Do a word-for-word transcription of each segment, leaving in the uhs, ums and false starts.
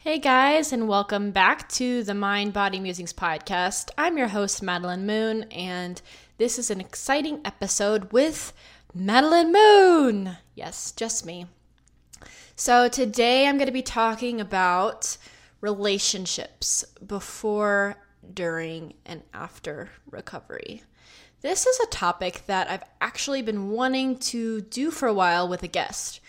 Hey guys, and welcome back to the Mind Body Musings podcast. I'm your host, Madeline Moon, and this is an exciting episode with Madeline Moon. Yes, just me. So today I'm going to be talking about relationships before, during, and after recovery. This is a topic that I've actually been wanting to do for a while with a guest.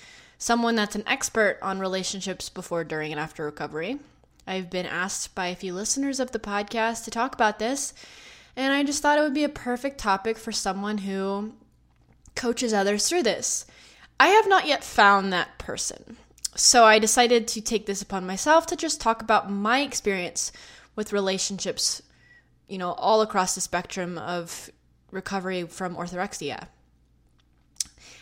Someone that's an expert on relationships before, during, and after recovery. I've been asked by a few listeners of the podcast to talk about this, and I just thought it would be a perfect topic for someone who coaches others through this. I have not yet found that person, so I decided to take this upon myself to just talk about my experience with relationships, you know, all across the spectrum of recovery from orthorexia.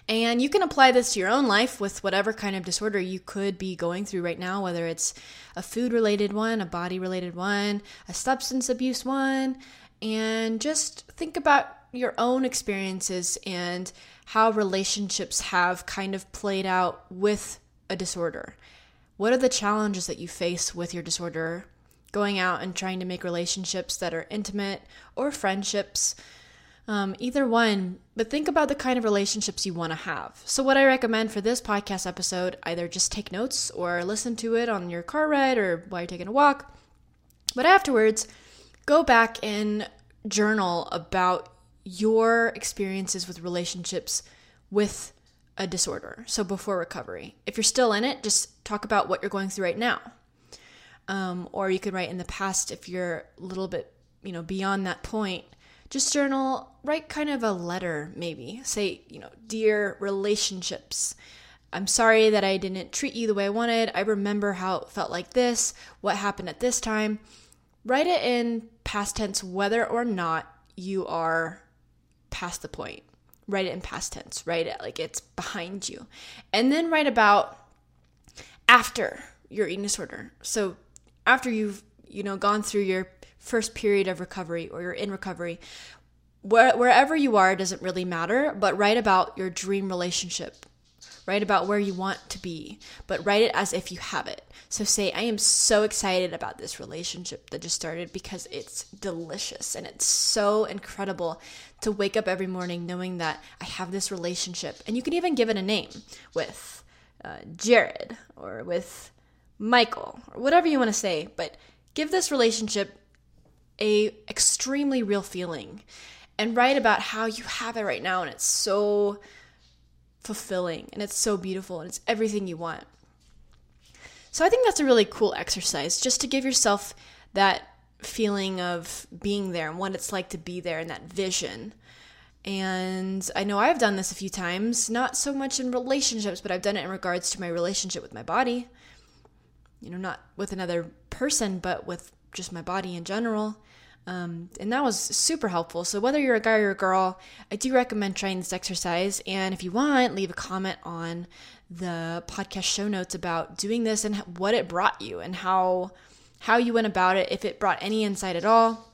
And you can apply this to your own life with whatever kind of disorder you could be going through right now, whether it's a food-related one, a body-related one, a substance abuse one, and just think about your own experiences and how relationships have kind of played out with a disorder. What are the challenges that you face with your disorder, going out and trying to make relationships that are intimate or friendships? Um, either one, but think about the kind of relationships you want to have. So what I recommend for this podcast episode, either just take notes or listen to it on your car ride or while you're taking a walk, but afterwards, go back and journal about your experiences with relationships with a disorder, so before recovery. If you're still in it, just talk about what you're going through right now. Um, or you can write in the past if you're a little bit, you know, beyond that point. Just journal, write kind of a letter maybe. Say, you know, dear relationships, I'm sorry that I didn't treat you the way I wanted. I remember how it felt like this, what happened at this time. Write it in past tense whether or not you are past the point. Write it in past tense. Write it like it's behind you. And then write about after your eating disorder. So after you've, you know, gone through your first period of recovery or you're in recovery, Where, wherever you are doesn't really matter, but write about your dream relationship, write about where you want to be, but write it as if you have it. So say, I am so excited about this relationship that just started because it's delicious and it's so incredible to wake up every morning knowing that I have this relationship. And you can even give it a name with uh, Jared or with Michael or whatever you want to say, but give this relationship a extremely real feeling and write about how you have it right now and it's so fulfilling and it's so beautiful and it's everything you want. So I think that's a really cool exercise just to give yourself that feeling of being there and what it's like to be there and that vision. And I know I've done this a few times, not so much in relationships, but I've done it in regards to my relationship with my body. You know, not with another person, but with just my body in general. Um, and that was super helpful. So whether you're a guy or a girl, I do recommend trying this exercise. And if you want, leave a comment on the podcast show notes about doing this and what it brought you and how, how you went about it, if it brought any insight at all.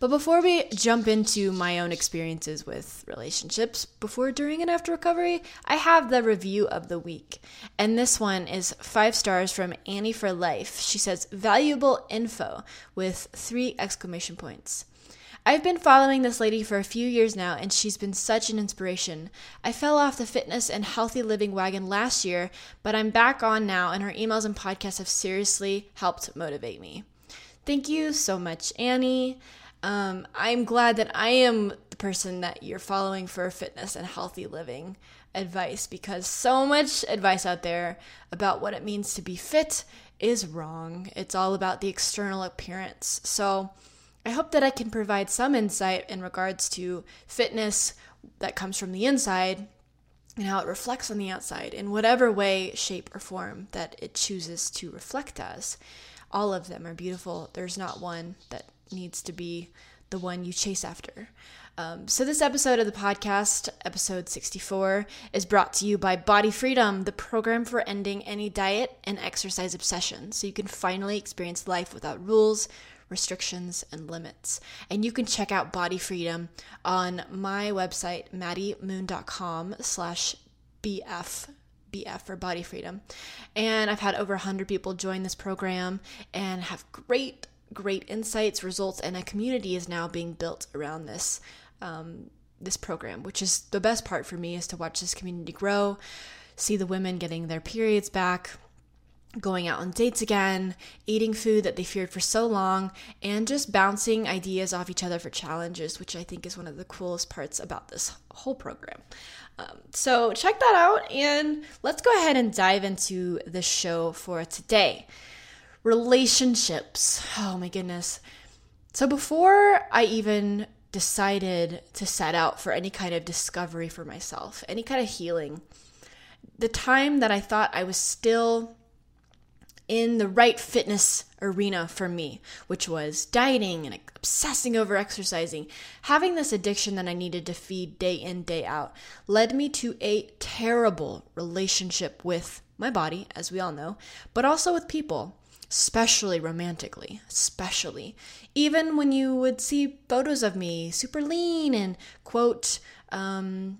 But before we jump into my own experiences with relationships before, during, and after recovery, I have the review of the week. And this one is five stars from Annie for Life. She says, valuable info with three exclamation points. I've been following this lady for a few years now, and she's been such an inspiration. I fell off the fitness and healthy living wagon last year, but I'm back on now, and her emails and podcasts have seriously helped motivate me. Thank you so much, Annie. Um, I'm glad that I am the person that you're following for fitness and healthy living advice, because so much advice out there about what it means to be fit is wrong. It's all about the external appearance. So I hope that I can provide some insight in regards to fitness that comes from the inside and how it reflects on the outside in whatever way, shape, or form that it chooses to reflect us. All of them are beautiful. There's not one that needs to be the one you chase after. Um, so this episode of the podcast, episode sixty-four, is brought to you by Body Freedom, the program for ending any diet and exercise obsession, so you can finally experience life without rules, restrictions, and limits. And you can check out Body Freedom on my website, maddie moon dot com slash B F. B F for Body Freedom. And I've had over one hundred people join this program and have great, great insights, results, and a community is now being built around this, um, this program, which is the best part for me, is to watch this community grow, see the women getting their periods back, going out on dates again, eating food that they feared for so long, and just bouncing ideas off each other for challenges, which I think is one of the coolest parts about this whole program. Um, so check that out, and let's go ahead and dive into the show for today. Relationships. Oh my goodness. So before I even decided to set out for any kind of discovery for myself, any kind of healing, the time that I thought I was still in the right fitness arena for me, which was dieting and obsessing over exercising, having this addiction that I needed to feed day in, day out, led me to a terrible relationship with my body, as we all know, but also with people, especially romantically, especially. Even when you would see photos of me super lean and, quote, um,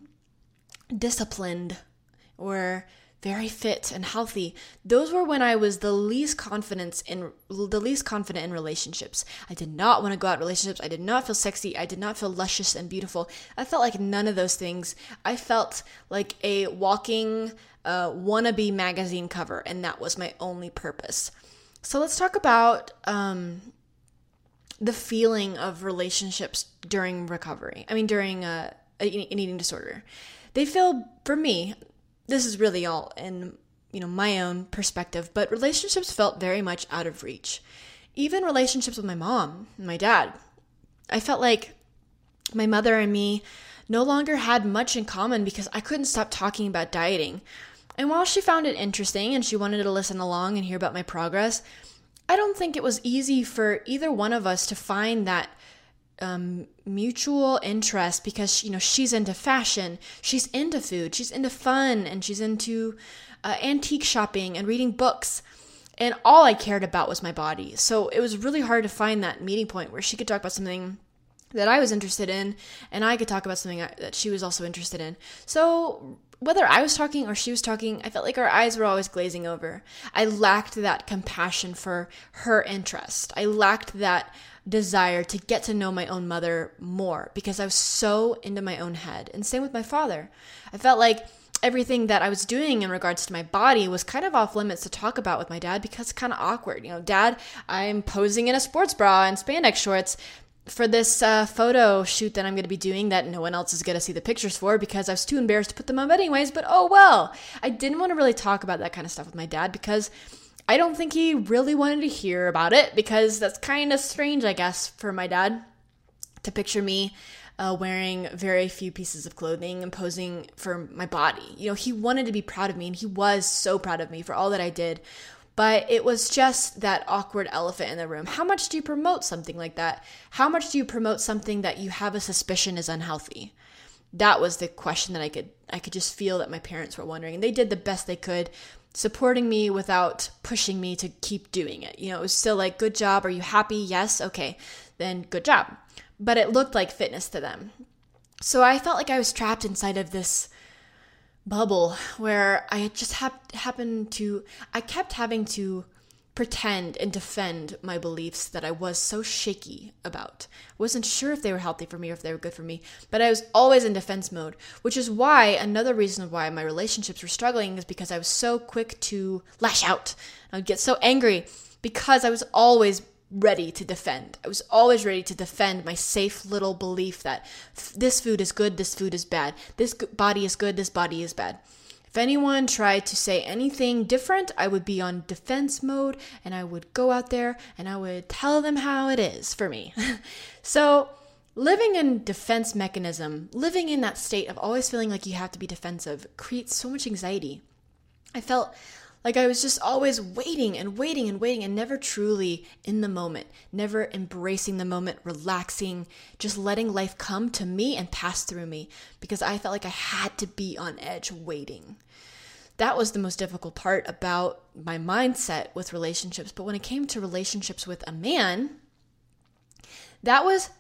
disciplined or very fit and healthy, those were when I was the least confidence in the least confident in relationships. I did not want to go out in relationships. I did not feel sexy. I did not feel luscious and beautiful. I felt like none of those things. I felt like a walking uh, wannabe magazine cover, and that was my only purpose. So let's talk about um, the feeling of relationships during recovery. I mean, during uh, an eating disorder. They feel, for me, this is really all in, you know, my own perspective, but relationships felt very much out of reach. Even relationships with my mom and my dad. I felt like my mother and me no longer had much in common because I couldn't stop talking about dieting. And while she found it interesting and she wanted to listen along and hear about my progress, I don't think it was easy for either one of us to find that Um, mutual interest, because, you know, she's into fashion, she's into food, she's into fun, and she's into uh, antique shopping and reading books. And all I cared about was my body. So it was really hard to find that meeting point where she could talk about something that I was interested in, and I could talk about something that she was also interested in. So whether I was talking or she was talking, I felt like our eyes were always glazing over. I lacked that compassion for her interest. I lacked that desire to get to know my own mother more because I was so into my own head. And same with my father. I felt like everything that I was doing in regards to my body was kind of off limits to talk about with my dad because it's kind of awkward. You know, Dad, I'm posing in a sports bra and spandex shorts for this uh, photo shoot that I'm going to be doing that no one else is going to see the pictures for because I was too embarrassed to put them up anyways, but oh well. I didn't want to really talk about that kind of stuff with my dad because I don't think he really wanted to hear about it, because that's kind of strange, I guess, for my dad to picture me uh, wearing very few pieces of clothing and posing for my body. You know, he wanted to be proud of me, and he was so proud of me for all that I did. But it was just that awkward elephant in the room. How much do you promote something like that? How much do you promote something that you have a suspicion is unhealthy? That was the question that I could I could just feel that my parents were wondering. And they did the best they could, supporting me without pushing me to keep doing it. You know, it was still like, good job. Are you happy? Yes. Okay. Then good job. But it looked like fitness to them. So I felt like I was trapped inside of this bubble where I just hap- happened to, I kept having to pretend and defend my beliefs that I was so shaky about. I wasn't sure if they were healthy for me or if they were good for me, but I was always in defense mode, which is why another reason why my relationships were struggling is because I was so quick to lash out. I would get so angry because I was always ready to defend. I was always ready to defend my safe little belief that this food is good, this food is bad, this body is good, this body is bad. If anyone tried to say anything different, I would be on defense mode and I would go out there and I would tell them how it is for me. So living in defense mechanism, living in that state of always feeling like you have to be defensive creates so much anxiety. I felt like I was just always waiting and waiting and waiting and never truly in the moment, never embracing the moment, relaxing, just letting life come to me and pass through me because I felt like I had to be on edge waiting. That was the most difficult part about my mindset with relationships. But when it came to relationships with a man, that was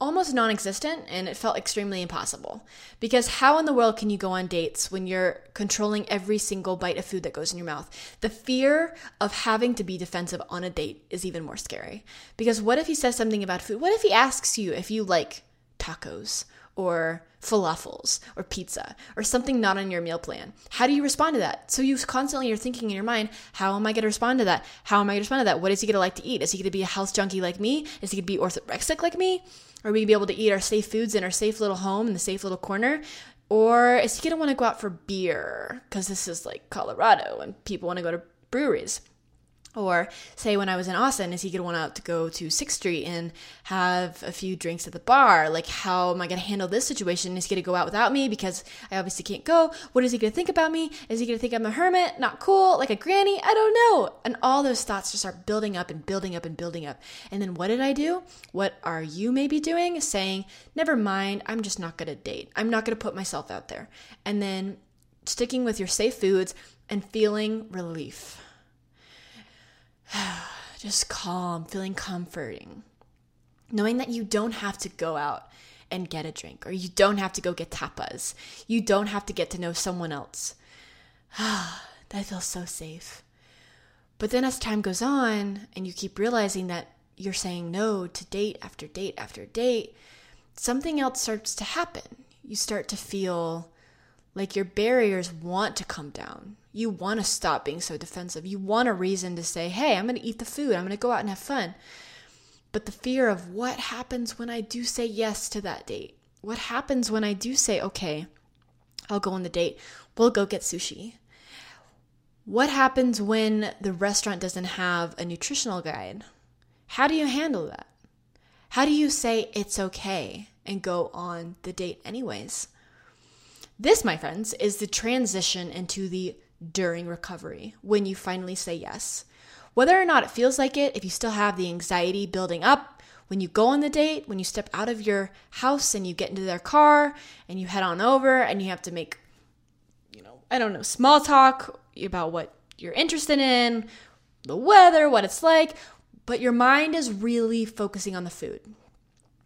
almost non-existent, and it felt extremely impossible because how in the world can you go on dates when you're controlling every single bite of food that goes in your mouth? The fear of having to be defensive on a date is even more scary because what if he says something about food? What if he asks you if you like tacos or falafels or pizza or something not on your meal plan? How do you respond to that? So you constantly are thinking in your mind, how am I going to respond to that? How am I going to respond to that? What is he going to like to eat? Is he going to be a health junkie like me? Is he going to be orthorexic like me? Are we going to be able to eat our safe foods in our safe little home in the safe little corner? Or is he going to want to go out for beer? Because this is like Colorado and people want to go to breweries. Or say when I was in Austin, is he going to want to go to sixth street and have a few drinks at the bar? Like, how am I going to handle this situation? Is he going to go out without me because I obviously can't go? What is he going to think about me? Is he going to think I'm a hermit? Not cool? Like a granny? I don't know. And all those thoughts just start building up and building up and building up. And then what did I do? What are you maybe doing? Saying, never mind, I'm just not going to date. I'm not going to put myself out there. And then sticking with your safe foods and feeling relief. Just calm, feeling comforting, knowing that you don't have to go out and get a drink, or you don't have to go get tapas. You don't have to get to know someone else. That feels so safe. But then as time goes on and you keep realizing that you're saying no to date after date after date, something else starts to happen. You start to feel like your barriers want to come down. You want to stop being so defensive. You want a reason to say, hey, I'm going to eat the food. I'm going to go out and have fun. But the fear of what happens when I do say yes to that date? What happens when I do say, okay, I'll go on the date. We'll go get sushi. What happens when the restaurant doesn't have a nutritional guide? How do you handle that? How do you say it's okay and go on the date anyways? This, my friends, is the transition into the during recovery, when you finally say yes. Whether or not it feels like it, if you still have the anxiety building up, when you go on the date, when you step out of your house and you get into their car and you head on over and you have to make, you know, I don't know, small talk about what you're interested in, the weather, what it's like, but your mind is really focusing on the food.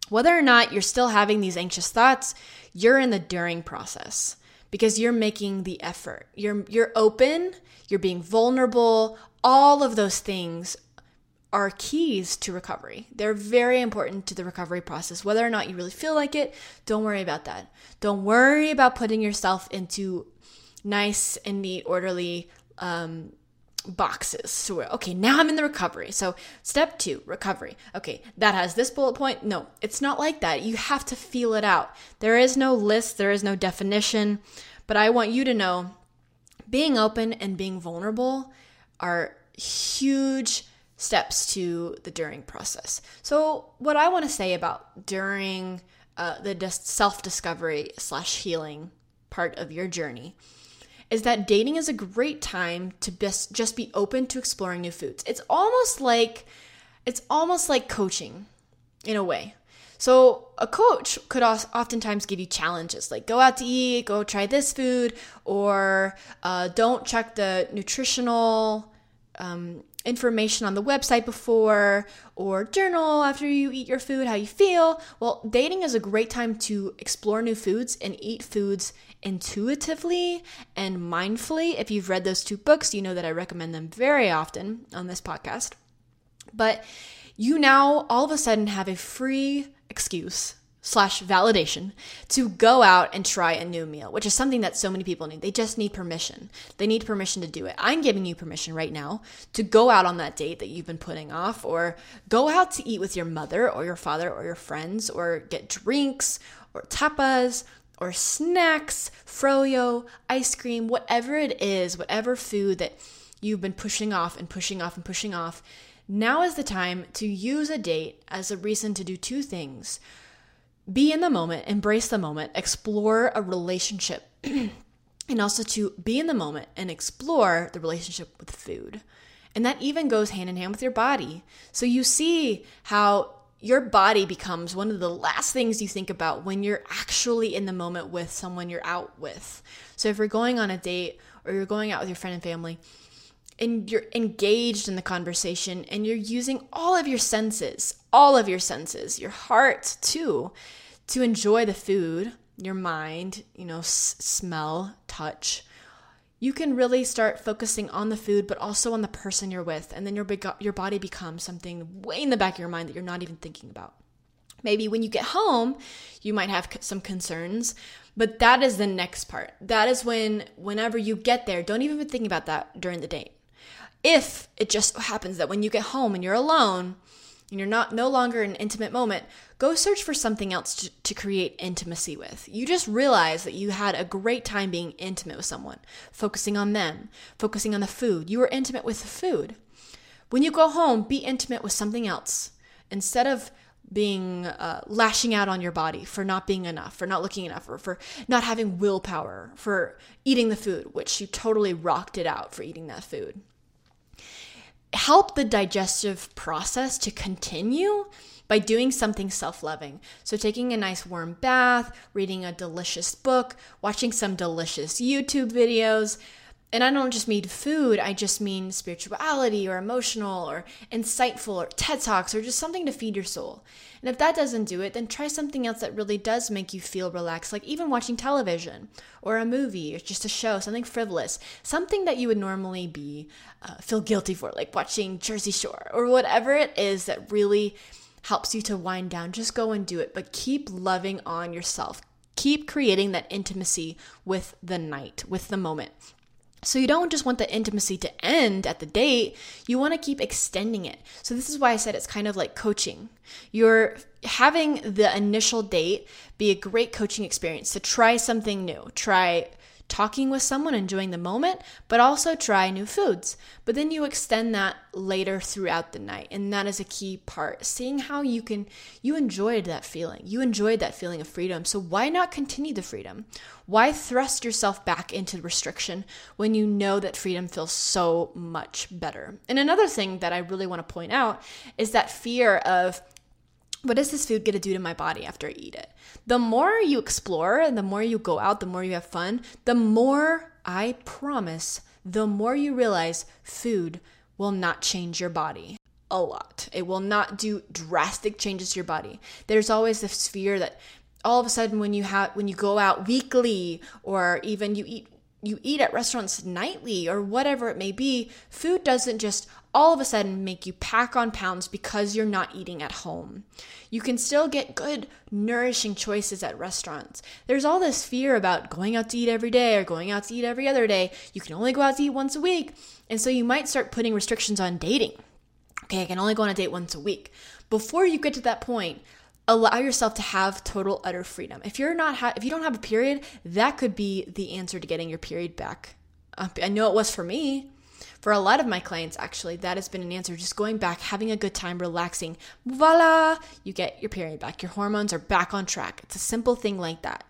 Whether or not you're still having these anxious thoughts, you're in the during process because you're making the effort. You're you're open, you're being vulnerable. All of those things are keys to recovery. They're very important to the recovery process. Whether or not you really feel like it, don't worry about that. Don't worry about putting yourself into nice and neat, orderly um boxes. So we're, okay, now I'm in the recovery. So step two, recovery. Okay, that has this bullet point. No, it's not like that. You have to feel it out. There is no list. There is no definition. But I want you to know being open and being vulnerable are huge steps to the during process. So what I want to say about during uh, the self-discovery slash healing part of your journey is that dating is a great time to best just be open to exploring new foods. It's almost like it's almost like coaching in a way. So a coach could oftentimes give you challenges like go out to eat, go try this food, or uh, don't check the nutritional um, information on the website before, or journal after you eat your food, how you feel. Well, dating is a great time to explore new foods and eat foods intuitively and mindfully. If you've read those two books, you know that I recommend them very often on this podcast. But you now all of a sudden have a free excuse slash validation to go out and try a new meal, which is something that so many people need. They just need permission. They need permission to do it. I'm giving you permission right now to go out on that date that you've been putting off, or go out to eat with your mother or your father or your friends, or get drinks or tapas or snacks, froyo, ice cream, whatever it is, whatever food that you've been pushing off and pushing off and pushing off. Now is the time to use a date as a reason to do two things. Be in the moment, embrace the moment, explore a relationship, and also to be in the moment and explore the relationship with food. And that even goes hand in hand with your body. So you see how your body becomes one of the last things you think about when you're actually in the moment with someone you're out with. So if you're going on a date, or you're going out with your friend and family, and you're engaged in the conversation, and you're using all of your senses, all of your senses, your heart too, to enjoy the food, your mind, you know, s- smell, touch, you can really start focusing on the food, but also on the person you're with. And then your big, your body becomes something way in the back of your mind that you're not even thinking about. Maybe when you get home, you might have some concerns, but that is the next part. That is when, whenever you get there, don't even be thinking about that during the date. If it just happens that when you get home and you're alone and you're not no longer in an intimate moment, go search for something else to, to create intimacy with. You just realize that you had a great time being intimate with someone, focusing on them, focusing on the food. You were intimate with the food. When you go home, be intimate with something else instead of being uh, lashing out on your body for not being enough, for not looking enough, or for not having willpower for eating the food, which you totally rocked it out for eating that food. Help the digestive process to continue by doing something self-loving. So taking a nice warm bath, reading a delicious book, watching some delicious YouTube videos. And I don't just mean food, I just mean spirituality or emotional or insightful or TED Talks or just something to feed your soul. And if that doesn't do it, then try something else that really does make you feel relaxed, like even watching television or a movie or just a show, something frivolous, something that you would normally be uh, feel guilty for, like watching Jersey Shore or whatever it is that really helps you to wind down. Just go and do it, but keep loving on yourself. Keep creating that intimacy with the night, with the moment. So you don't just want the intimacy to end at the date, you want to keep extending it. So this is why I said it's kind of like coaching. You're having the initial date be a great coaching experience to try something new. Try talking with someone, enjoying the moment, but also try new foods. But then you extend that later throughout the night. And that is a key part, seeing how you can, you enjoyed that feeling. You enjoyed that feeling of freedom. So why not continue the freedom? Why thrust yourself back into restriction when you know that freedom feels so much better? And another thing that I really want to point out is that fear of, what is this food going to do to my body after I eat it? The more you explore and the more you go out, the more you have fun, the more, I promise, the more you realize food will not change your body a lot. It will not do drastic changes to your body. There's always this fear that all of a sudden when you have, when you go out weekly, or even you eat you eat at restaurants nightly or whatever it may be, food doesn't just all of a sudden make you pack on pounds because you're not eating at home. You can still get good, nourishing choices at restaurants. There's all this fear about going out to eat every day or going out to eat every other day. You can only go out to eat once a week. And so you might start putting restrictions on dating. Okay, I can only go on a date once a week. Before you get to that point, allow yourself to have total, utter freedom. If you're not, ha- if you don't have a period, that could be the answer to getting your period back. I know it was for me. For a lot of my clients, actually, that has been an answer. Just going back, having a good time, relaxing. Voila! You get your period back. Your hormones are back on track. It's a simple thing like that.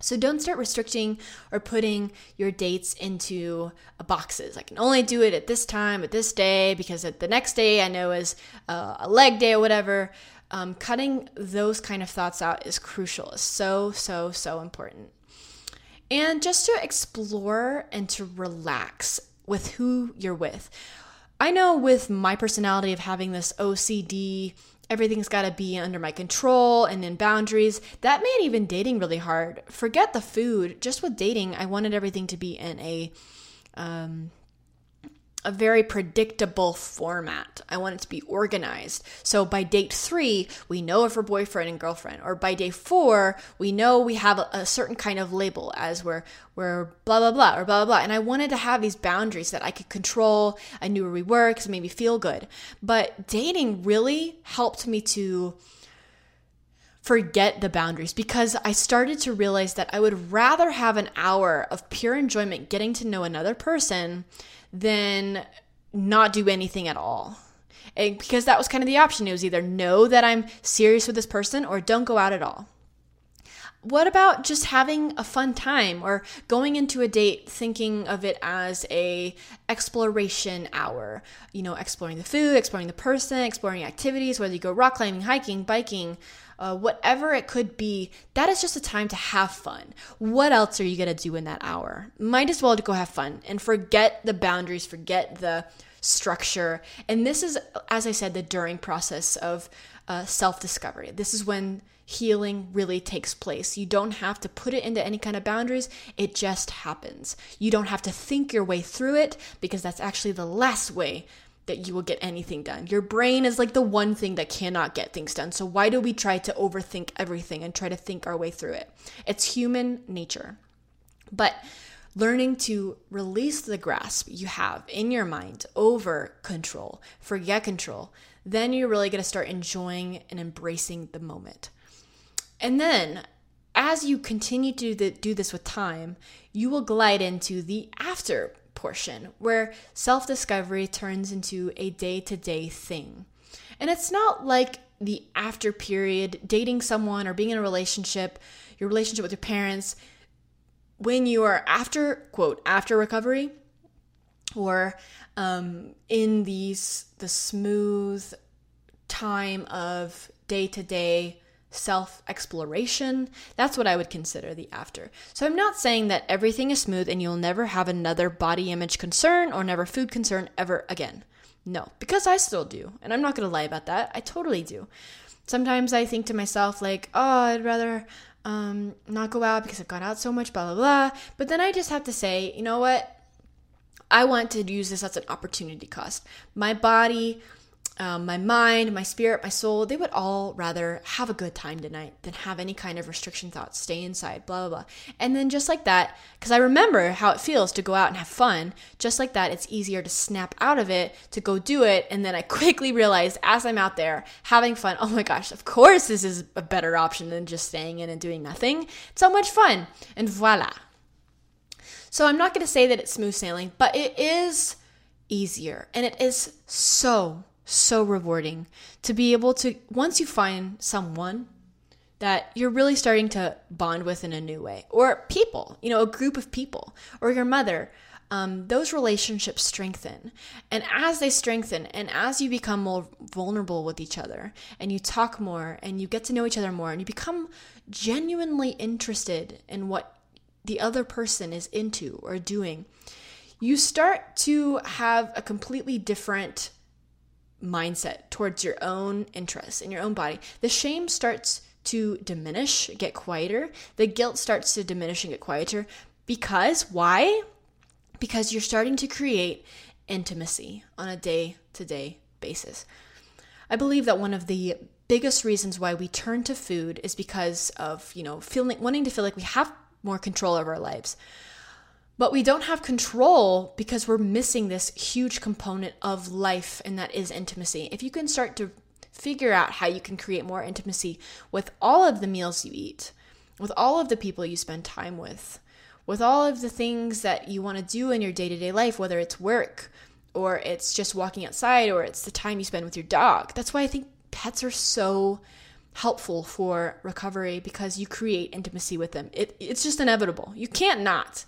So don't start restricting or putting your dates into boxes. I can only do it at this time, at this day, because at the next day I know is uh, a leg day or whatever. Um, cutting those kind of thoughts out is crucial. It's so, so, so important. And just to explore and to relax with who you're with. I know with my personality of having this O C D, everything's got to be under my control and in boundaries, that made even dating really hard. Forget the food. Just with dating, I wanted everything to be in a um, a very predictable format. I want it to be organized. So by date three, we know if we're boyfriend and girlfriend, or by day four, we know we have a, a certain kind of label as we're, we're blah, blah, blah, or blah, blah, blah. And I wanted to have these boundaries that I could control. I knew where we were because it made me feel good. But dating really helped me to forget the boundaries, because I started to realize that I would rather have an hour of pure enjoyment getting to know another person than not do anything at all. And because that was kind of the option. It was either know that I'm serious with this person or don't go out at all. What about just having a fun time, or going into a date thinking of it as a exploration hour, you know, exploring the food, exploring the person, exploring activities, whether you go rock climbing, hiking, biking, uh, whatever it could be. That is just a time to have fun. What else are you going to do in that hour? Might as well go have fun and forget the boundaries, forget the structure. And this is, as I said, the during process of uh, self-discovery. This is when healing really takes place. You don't have to put it into any kind of boundaries. It just happens. You don't have to think your way through it, because that's actually the last way that you will get anything done. Your brain is like the one thing that cannot get things done. So why do we try to overthink everything and try to think our way through it? It's human nature. But learning to release the grasp you have in your mind over control, forget control, then you're really going to start enjoying and embracing the moment. And then as you continue to do this with time, you will glide into the after portion, where self-discovery turns into a day-to-day thing. And it's not like the after period, dating someone or being in a relationship, your relationship with your parents, when you are after, quote, after recovery, or um, in these the smooth time of day-to-day self-exploration. That's what I would consider the after. So I'm not saying that everything is smooth and you'll never have another body image concern or never food concern ever again. No, because I still do. And I'm not going to lie about that. I totally do. Sometimes I think to myself like, oh, I'd rather um, not go out because I've gone out so much, blah, blah, blah. But then I just have to say, you know what? I want to use this as an opportunity cost. My body, Um, my mind, my spirit, my soul, they would all rather have a good time tonight than have any kind of restriction thoughts, stay inside, blah, blah, blah. And then just like that, because I remember how it feels to go out and have fun, just like that, it's easier to snap out of it, to go do it. And then I quickly realized as I'm out there having fun, oh my gosh, of course this is a better option than just staying in and doing nothing. It's so much fun. And voila. So I'm not going to say that it's smooth sailing, but it is easier. And it is so So rewarding to be able to, once you find someone that you're really starting to bond with in a new way, or people, you know, a group of people, or your mother, um, those relationships strengthen. And as they strengthen, and as you become more vulnerable with each other, and you talk more, and you get to know each other more, and you become genuinely interested in what the other person is into or doing, you start to have a completely different mindset towards your own interests in your own body. The shame starts to diminish, get quieter. The guilt starts to diminish and get quieter. Because why? Because you're starting to create intimacy on a day-to-day basis. I believe that one of the biggest reasons why we turn to food is because of, you know, feeling wanting to feel like we have more control over our lives. But we don't have control because we're missing this huge component of life, and that is intimacy. If you can start to figure out how you can create more intimacy with all of the meals you eat, with all of the people you spend time with, with all of the things that you want to do in your day-to-day life, whether it's work or it's just walking outside or it's the time you spend with your dog. That's why I think pets are so helpful for recovery, because you create intimacy with them. It, it's just inevitable. You can't not.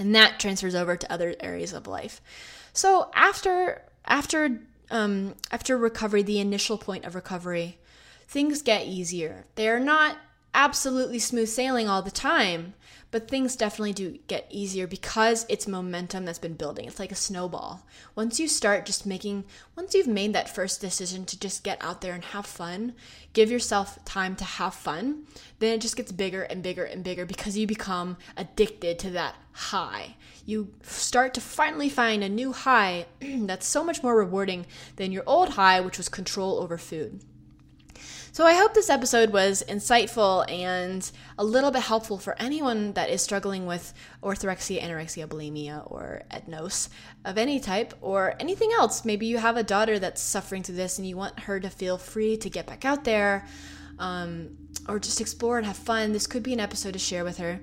And that transfers over to other areas of life. So after after um, after recovery, the initial point of recovery, things get easier. They're not absolutely smooth sailing all the time, but things definitely do get easier because it's momentum that's been building. It's like a snowball. Once you start just making, once you've made that first decision to just get out there and have fun, give yourself time to have fun, then it just gets bigger and bigger and bigger because you become addicted to that high. You start to finally find a new high that's so much more rewarding than your old high, which was control over food. So I hope this episode was insightful and a little bit helpful for anyone that is struggling with orthorexia, anorexia, bulimia, or E D N O S of any type, or anything else. Maybe you have a daughter that's suffering through this and you want her to feel free to get back out there, um, or just explore and have fun. This could be an episode to share with her.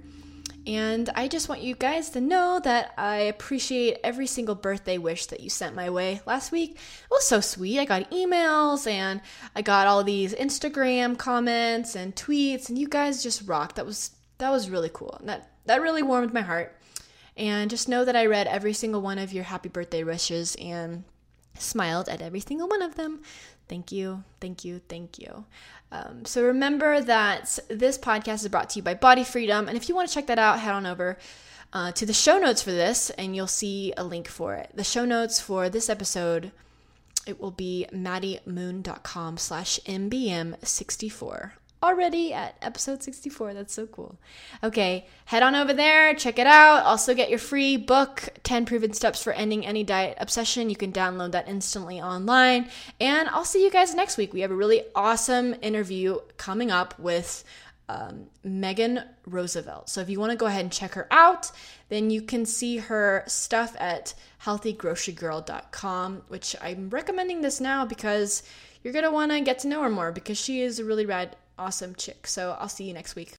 And I just want you guys to know that I appreciate every single birthday wish that you sent my way last week. It was so sweet. I got emails and I got all these Instagram comments and tweets, and you guys just rocked. That was that was really cool. And that, that really warmed my heart. And just know that I read every single one of your happy birthday wishes and smiled at every single one of them. Thank you, thank you, thank you. Um, so remember that this podcast is brought to you by Body Freedom, and if you want to check that out, head on over uh, to the show notes for this, and you'll see a link for it. The show notes for this episode, it will be maddiemoon.com slash mbm64. Already at episode sixty-four. That's so cool. Okay, head on over there, check it out. Also get your free book, ten Proven Steps for Ending Any Diet Obsession. You can download that instantly online. And I'll see you guys next week. We have a really awesome interview coming up with um, Megan Roosevelt. So if you want to go ahead and check her out, then you can see her stuff at healthy grocery girl dot com, which I'm recommending this now because you're going to want to get to know her more because she is a really rad, awesome chick. So I'll see you next week.